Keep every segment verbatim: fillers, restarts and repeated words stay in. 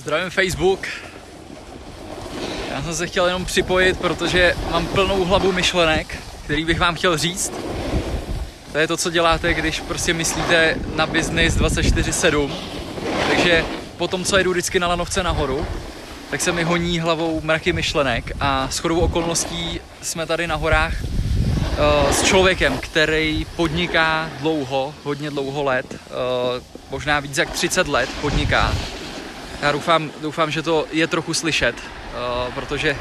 Zdravím Facebook. Já jsem se chtěl jenom připojit, protože mám plnou hlavu myšlenek, který bych vám chtěl říct. To je to, co děláte, když prostě myslíte na biznis dvacet čtyři sedm. Takže po tom, co jedu vždycky na lanovce nahoru, tak se mi honí hlavou mraky myšlenek a shodou okolností jsme tady na horách uh, s člověkem, který podniká dlouho, hodně dlouho let, uh, možná víc jak třicet let podniká. Já doufám, doufám, že to je trochu slyšet, uh, protože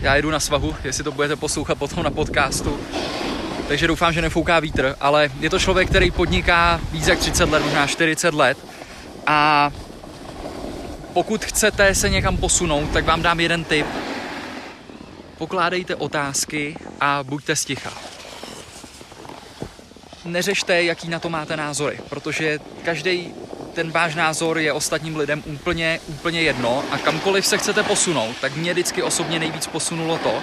já jedu na svahu, jestli to budete poslouchat potom na podcastu, takže doufám, že nefouká vítr, ale je to člověk, který podniká víc jak třicet let, možná čtyřicet let a pokud chcete se někam posunout, tak vám dám jeden tip. Pokládejte otázky a buďte sticha. Neřešte, jaký na to máte názory, protože každý ten váš názor je ostatním lidem úplně, úplně jedno a kamkoliv se chcete posunout, tak mě vždycky osobně nejvíc posunulo to,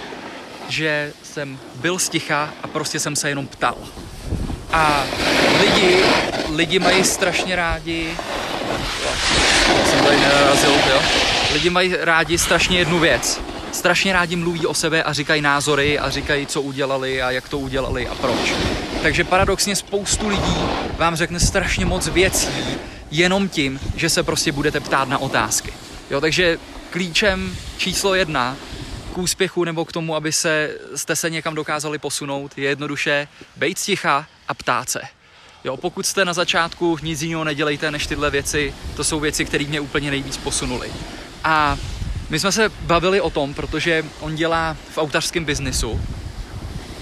že jsem byl sticha a prostě jsem se jenom ptal. A lidi, lidi mají strašně rádi... Jsem tady nenarazil, jo? Lidi mají rádi strašně jednu věc. Strašně rádi mluví o sebe a říkají názory a říkají, co udělali a jak to udělali a proč. Takže paradoxně spoustu lidí vám řekne strašně moc věcí jenom tím, že se prostě budete ptát na otázky. Jo, takže klíčem číslo jedna k úspěchu nebo k tomu, aby se, jste se někam dokázali posunout, je jednoduše bejt ticha a ptát se. Jo, pokud jste na začátku, nic jiného nedělejte než tyhle věci, to jsou věci, které mě úplně nejvíc posunuly. A my jsme se bavili o tom, protože on dělá v autařském biznisu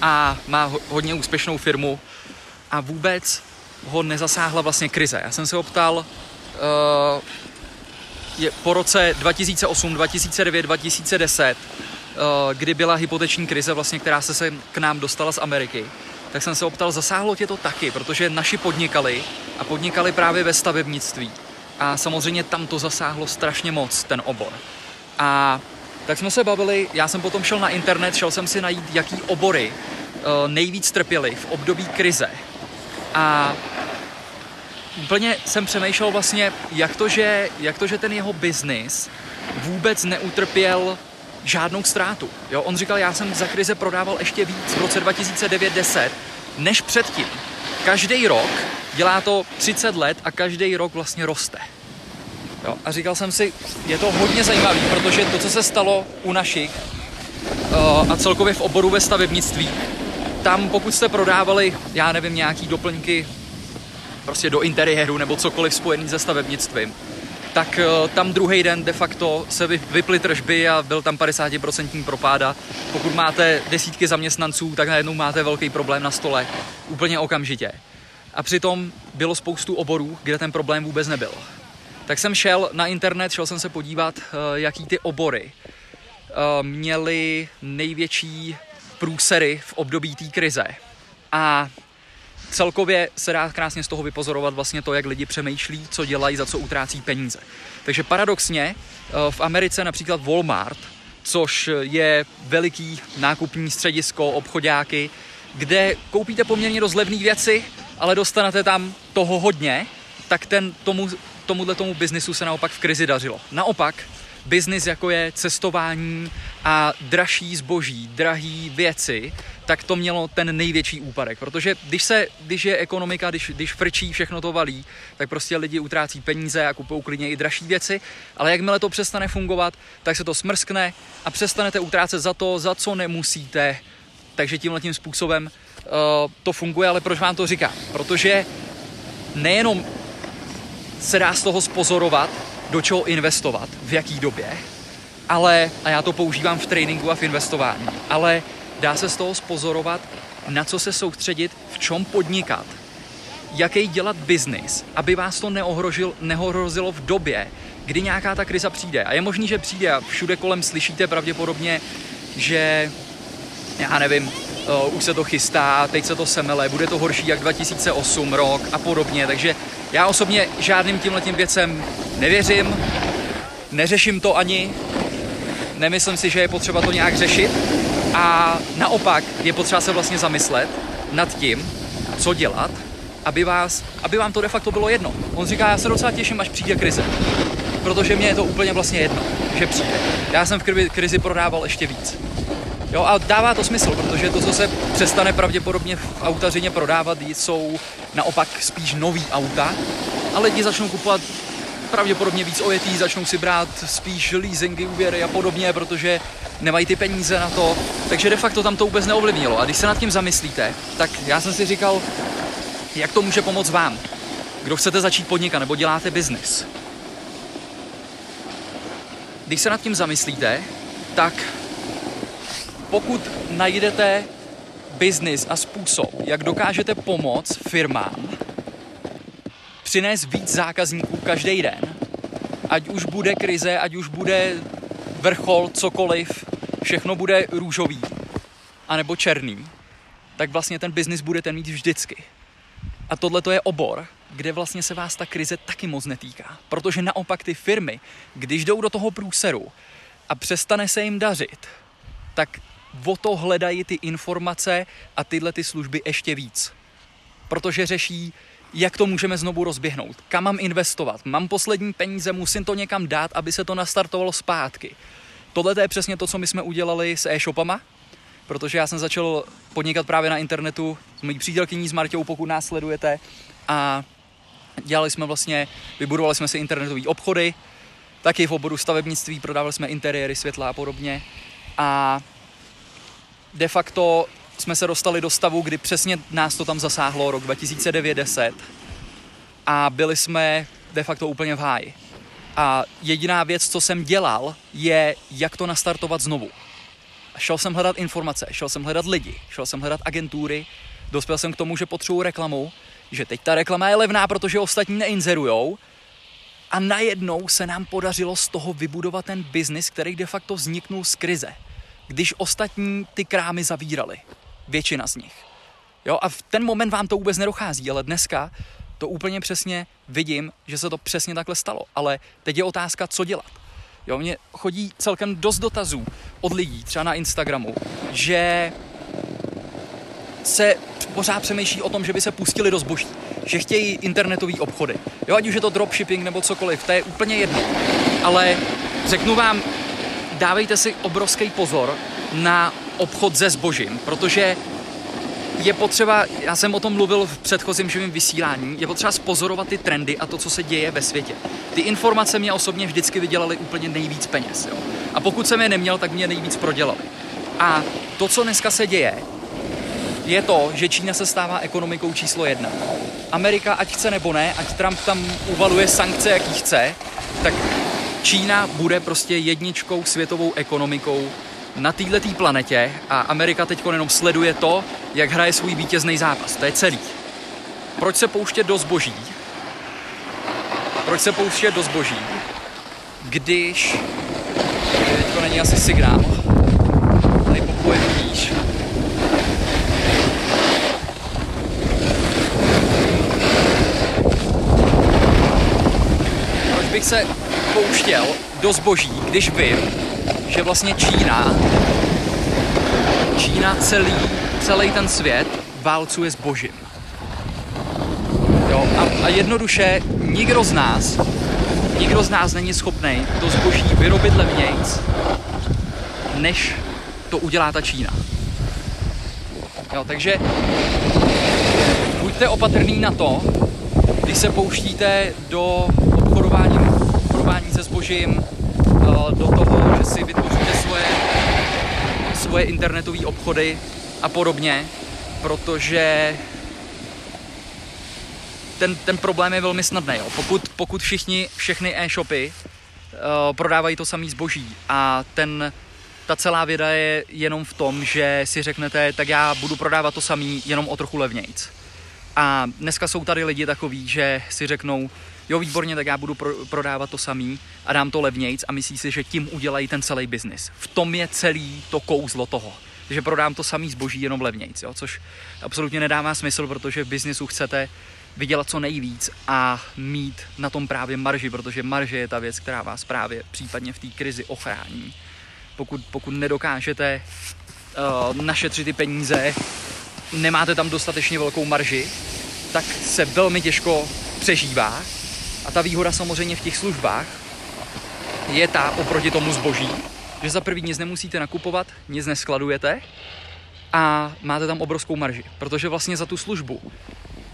a má hodně úspěšnou firmu a vůbec ho nezasáhla vlastně krize. Já jsem se ho ptal, uh, je po roce dva tisíce osm, dva tisíce devět, dva tisíce deset, uh, kdy byla hypoteční krize, vlastně, která se, se k nám dostala z Ameriky, tak jsem se optal, zasáhlo tě to taky, protože naši podnikali a podnikali právě ve stavebnictví. A samozřejmě tam to zasáhlo strašně moc, ten obor. A tak jsme se bavili, já jsem potom šel na internet, šel jsem si najít, jaký obory uh, nejvíc trpěly v období krize. A úplně jsem přemýšlel vlastně, jak to, že, jak to, že ten jeho biznis vůbec neutrpěl žádnou ztrátu. Jo? On říkal, já jsem za krize prodával ještě víc v roce dva tisíce devět deset než předtím. Každý rok, dělá to třicet let a každý rok vlastně roste. Jo? A říkal jsem si, je to hodně zajímavý, protože to, co se stalo u našich uh, a celkově v oboru ve stavebnictví, tam pokud jste prodávali, já nevím, nějaký doplňky prostě do interiéru nebo cokoliv spojený se stavebnictvím, tak tam druhý den de facto se vyply tržby a byl tam padesát procent propáda. Pokud máte desítky zaměstnanců, tak najednou máte velký problém na stole, úplně okamžitě. A přitom bylo spoustu oborů, kde ten problém vůbec nebyl. Tak jsem šel na internet, šel jsem se podívat, jaký ty obory měly největší průsery v období té krize. A celkově se dá krásně z toho vypozorovat vlastně to, jak lidi přemýšlí, co dělají, za co utrácí peníze. Takže paradoxně v Americe například Walmart, což je veliký nákupní středisko, obchodáky, kde koupíte poměrně dost levné věci, ale dostanete tam toho hodně, tak ten, tomu, tomuhle tomu biznisu se naopak v krizi dařilo. Naopak, biznis jako je cestování a dražší zboží, drahý věci, tak to mělo ten největší úpadek, protože když, se, když je ekonomika, když, když frčí, všechno to valí, tak prostě lidi utrácí peníze a kupují klidně i dražší věci, ale jakmile to přestane fungovat, tak se to smrskne a přestanete utrácet za to, za co nemusíte, takže tímhletím způsobem uh, to funguje, ale proč vám to říkám? Protože nejenom se dá z toho spozorovat, do čeho investovat, v jaký době, ale, a já to používám v tréninku a v investování, ale dá se z toho spozorovat, na co se soustředit, v čem podnikat, jaký dělat biznis, aby vás to neohrožil, neohrozilo v době, kdy nějaká ta kriza přijde. A je možný, že přijde a všude kolem slyšíte pravděpodobně, že, já nevím, uh, už se to chystá, teď se to semele, bude to horší jak dva tisíce osm rok a podobně, takže já osobně žádným tímhletím věcem nevěřím, neřeším to ani, nemyslím si, že je potřeba to nějak řešit a naopak je potřeba se vlastně zamyslet nad tím, co dělat, aby, vás, aby vám to de facto bylo jedno. On říká, já se docela těším, až přijde krize. protože mě je to úplně vlastně jedno, že přijde. Já jsem v krizi prodával ještě víc. Jo, a dává to smysl, protože to, co se přestane pravděpodobně v autařině prodávat, jsou naopak spíš nový auta, a lidi začnou kupovat pravděpodobně víc ojetý, začnou si brát spíš leasingy, úvěry a podobně, protože nemají ty peníze na to, takže de facto tam to vůbec neovlivnilo. A když se nad tím zamyslíte, tak já jsem si říkal, jak to může pomoct vám, kdo chcete začít podnikat nebo děláte biznis. Když se nad tím zamyslíte, tak pokud najdete biznis a způsob, jak dokážete pomoct firmám přinést víc zákazníků každý den, ať už bude krize, ať už bude vrchol, cokoliv, všechno bude růžový anebo černý, tak vlastně ten biznis budete mít vždycky. A tohle to je obor, kde vlastně se vás ta krize taky moc netýká. Protože naopak ty firmy, když jdou do toho průseru a přestane se jim dařit, tak o to hledají ty informace a tyhle ty služby ještě víc. Protože řeší, jak to můžeme znovu rozběhnout, kam mám investovat, mám poslední peníze, musím to někam dát, aby se to nastartovalo zpátky. Tohle je přesně to, co my jsme udělali s e-shopama, protože já jsem začal podnikat právě na internetu s mojí přítelkyní, s Marťou, pokud nás sledujete, a dělali jsme vlastně, vybudovali jsme si internetové obchody, taky v oboru stavebnictví, prodávali jsme interiéry, světla a podobně. A de facto jsme se dostali do stavu, kdy přesně nás to tam zasáhlo rok dva tisíce devět deset a byli jsme de facto úplně v háji. A jediná věc, co jsem dělal, je, jak to nastartovat znovu. A šel jsem hledat informace, šel jsem hledat lidi, šel jsem hledat agentury, dospěl jsem k tomu, že potřebuju reklamu, že teď ta reklama je levná, protože ostatní neinzerujou, a najednou se nám podařilo z toho vybudovat ten biznis, který de facto vzniknul z krize, když ostatní ty krámy zavírali. Většina z nich. Jo, a v ten moment vám to vůbec nedochází, ale dneska to úplně přesně vidím, že se to přesně takhle stalo. Ale teď je otázka, co dělat. Jo, mně chodí celkem dost dotazů od lidí, třeba na Instagramu, že se pořád přemýšlí o tom, že by se pustili do zboží, že chtějí internetové obchody. Jo, ať už je to dropshipping nebo cokoliv, to je úplně jedno. Ale řeknu vám, dávejte si obrovský pozor na obchod se zbožím, protože je potřeba, já jsem o tom mluvil v předchozím živém vysílání, je potřeba spozorovat ty trendy a to, co se děje ve světě. Ty informace mě osobně vždycky vydělaly úplně nejvíc peněz. Jo? A pokud jsem je neměl, tak mě nejvíc prodělali. A to, co dneska se děje, je to, že Čína se stává ekonomikou číslo jedna. Amerika, ať chce nebo ne, ať Trump tam uvaluje sankce, jaký chce, tak Čína bude prostě jedničkou světovou ekonomikou na této planetě a Amerika teď jenom sleduje to, jak hraje svůj vítězný zápas. To je celý. Proč se pouštět do zboží? Proč se pouštět do zboží, když... Teďko není asi signál. Tady pokoje vidíš. Proč bych se pouštěl do zboží, když vím, že vlastně Čína, Čína celý, celý ten svět válcuje zbožím. Jo, a, a jednoduše nikdo z nás, nikdo z nás není schopný to zboží vyrobit levnějc, než to udělá ta Čína. Jo, takže buďte opatrný na to, když se pouštíte do obchodování se zbožím, do toho, že si vytvoříte svoje, svoje internetové obchody a podobně, protože ten, ten problém je velmi snadný. Jo. Pokud, pokud všichni, všechny e-shopy uh, prodávají to samé zboží a ten, ta celá věda je jenom v tom, že si řeknete, tak já budu prodávat to samé, jenom o trochu levnějc. A dneska jsou tady lidi takový, že si řeknou, jo, výborně, tak já budu pro, prodávat to samý a dám to levnějc a myslí si, že tím udělají ten celý biznis. V tom je celý to kouzlo toho, že prodám to samý zboží jenom levnějc, jo? Což absolutně nedává smysl, protože v biznisu chcete vydělat co nejvíc a mít na tom právě marži, protože marže je ta věc, která vás právě případně v té krizi ochrání. Pokud, pokud nedokážete uh, našetřit ty peníze, nemáte tam dostatečně velkou marži, tak se velmi těžko přežívá. A ta výhoda samozřejmě v těch službách je ta oproti tomu zboží, že za první nic nemusíte nakupovat, nic neskladujete a máte tam obrovskou marži, protože vlastně za tu službu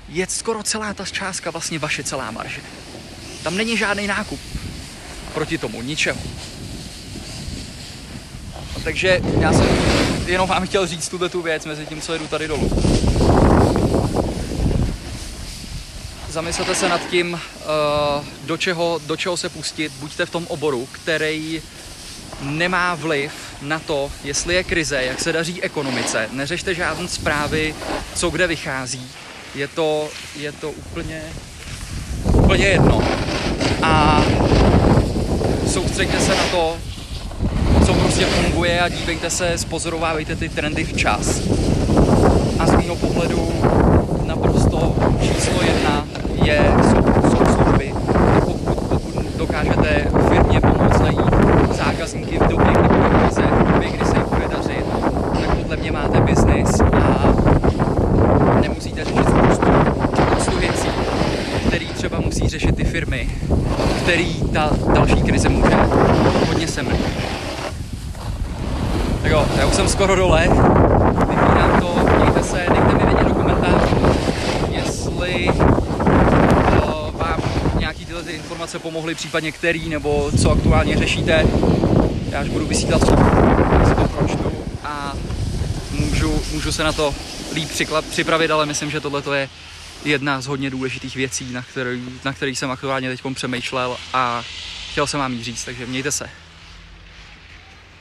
je skoro celá ta částka vlastně vaše celá marže. Tam není žádný nákup proti tomu, ničemu. No, takže já jsem jenom vám chtěl říct tuhle tu věc mezi tím, co jedu tady dolů. Zamyslete se nad tím, do čeho, do čeho se pustit. Buďte v tom oboru, který nemá vliv na to, jestli je krize, jak se daří ekonomice. Neřešte žádné zprávy, co kde vychází. Je to, je to úplně, úplně jedno. A soustřeďte se na to, co prostě funguje a dívejte se, spozorovávejte ty trendy včas. A z mého pohledu naprosto číslo jedna je, jsou, jsou služby. Pokud, pokud dokážete firmě pomoct najít zákazníky v době, kdy bude krize, v době, kdy se jim bude dařit, tak podle mě máte biznis a nemusíte řešit spoustu věcí, který třeba musí řešit ty firmy, který ta další krize může hodně semlit. Tak jo, já už jsem skoro dole, vypínám to, mějte se, dejte mi vědět do komentářů, jestli uh, vám nějaký tyhle ty informace pomohly, případně který, nebo co aktuálně řešíte. Já až budu vysílat, co to pročtu a můžu, můžu se na to líp připravit, ale myslím, že tohle je jedna z hodně důležitých věcí, na který, na který jsem aktuálně teď přemýšlel a chtěl jsem vám ji říct, takže mějte se.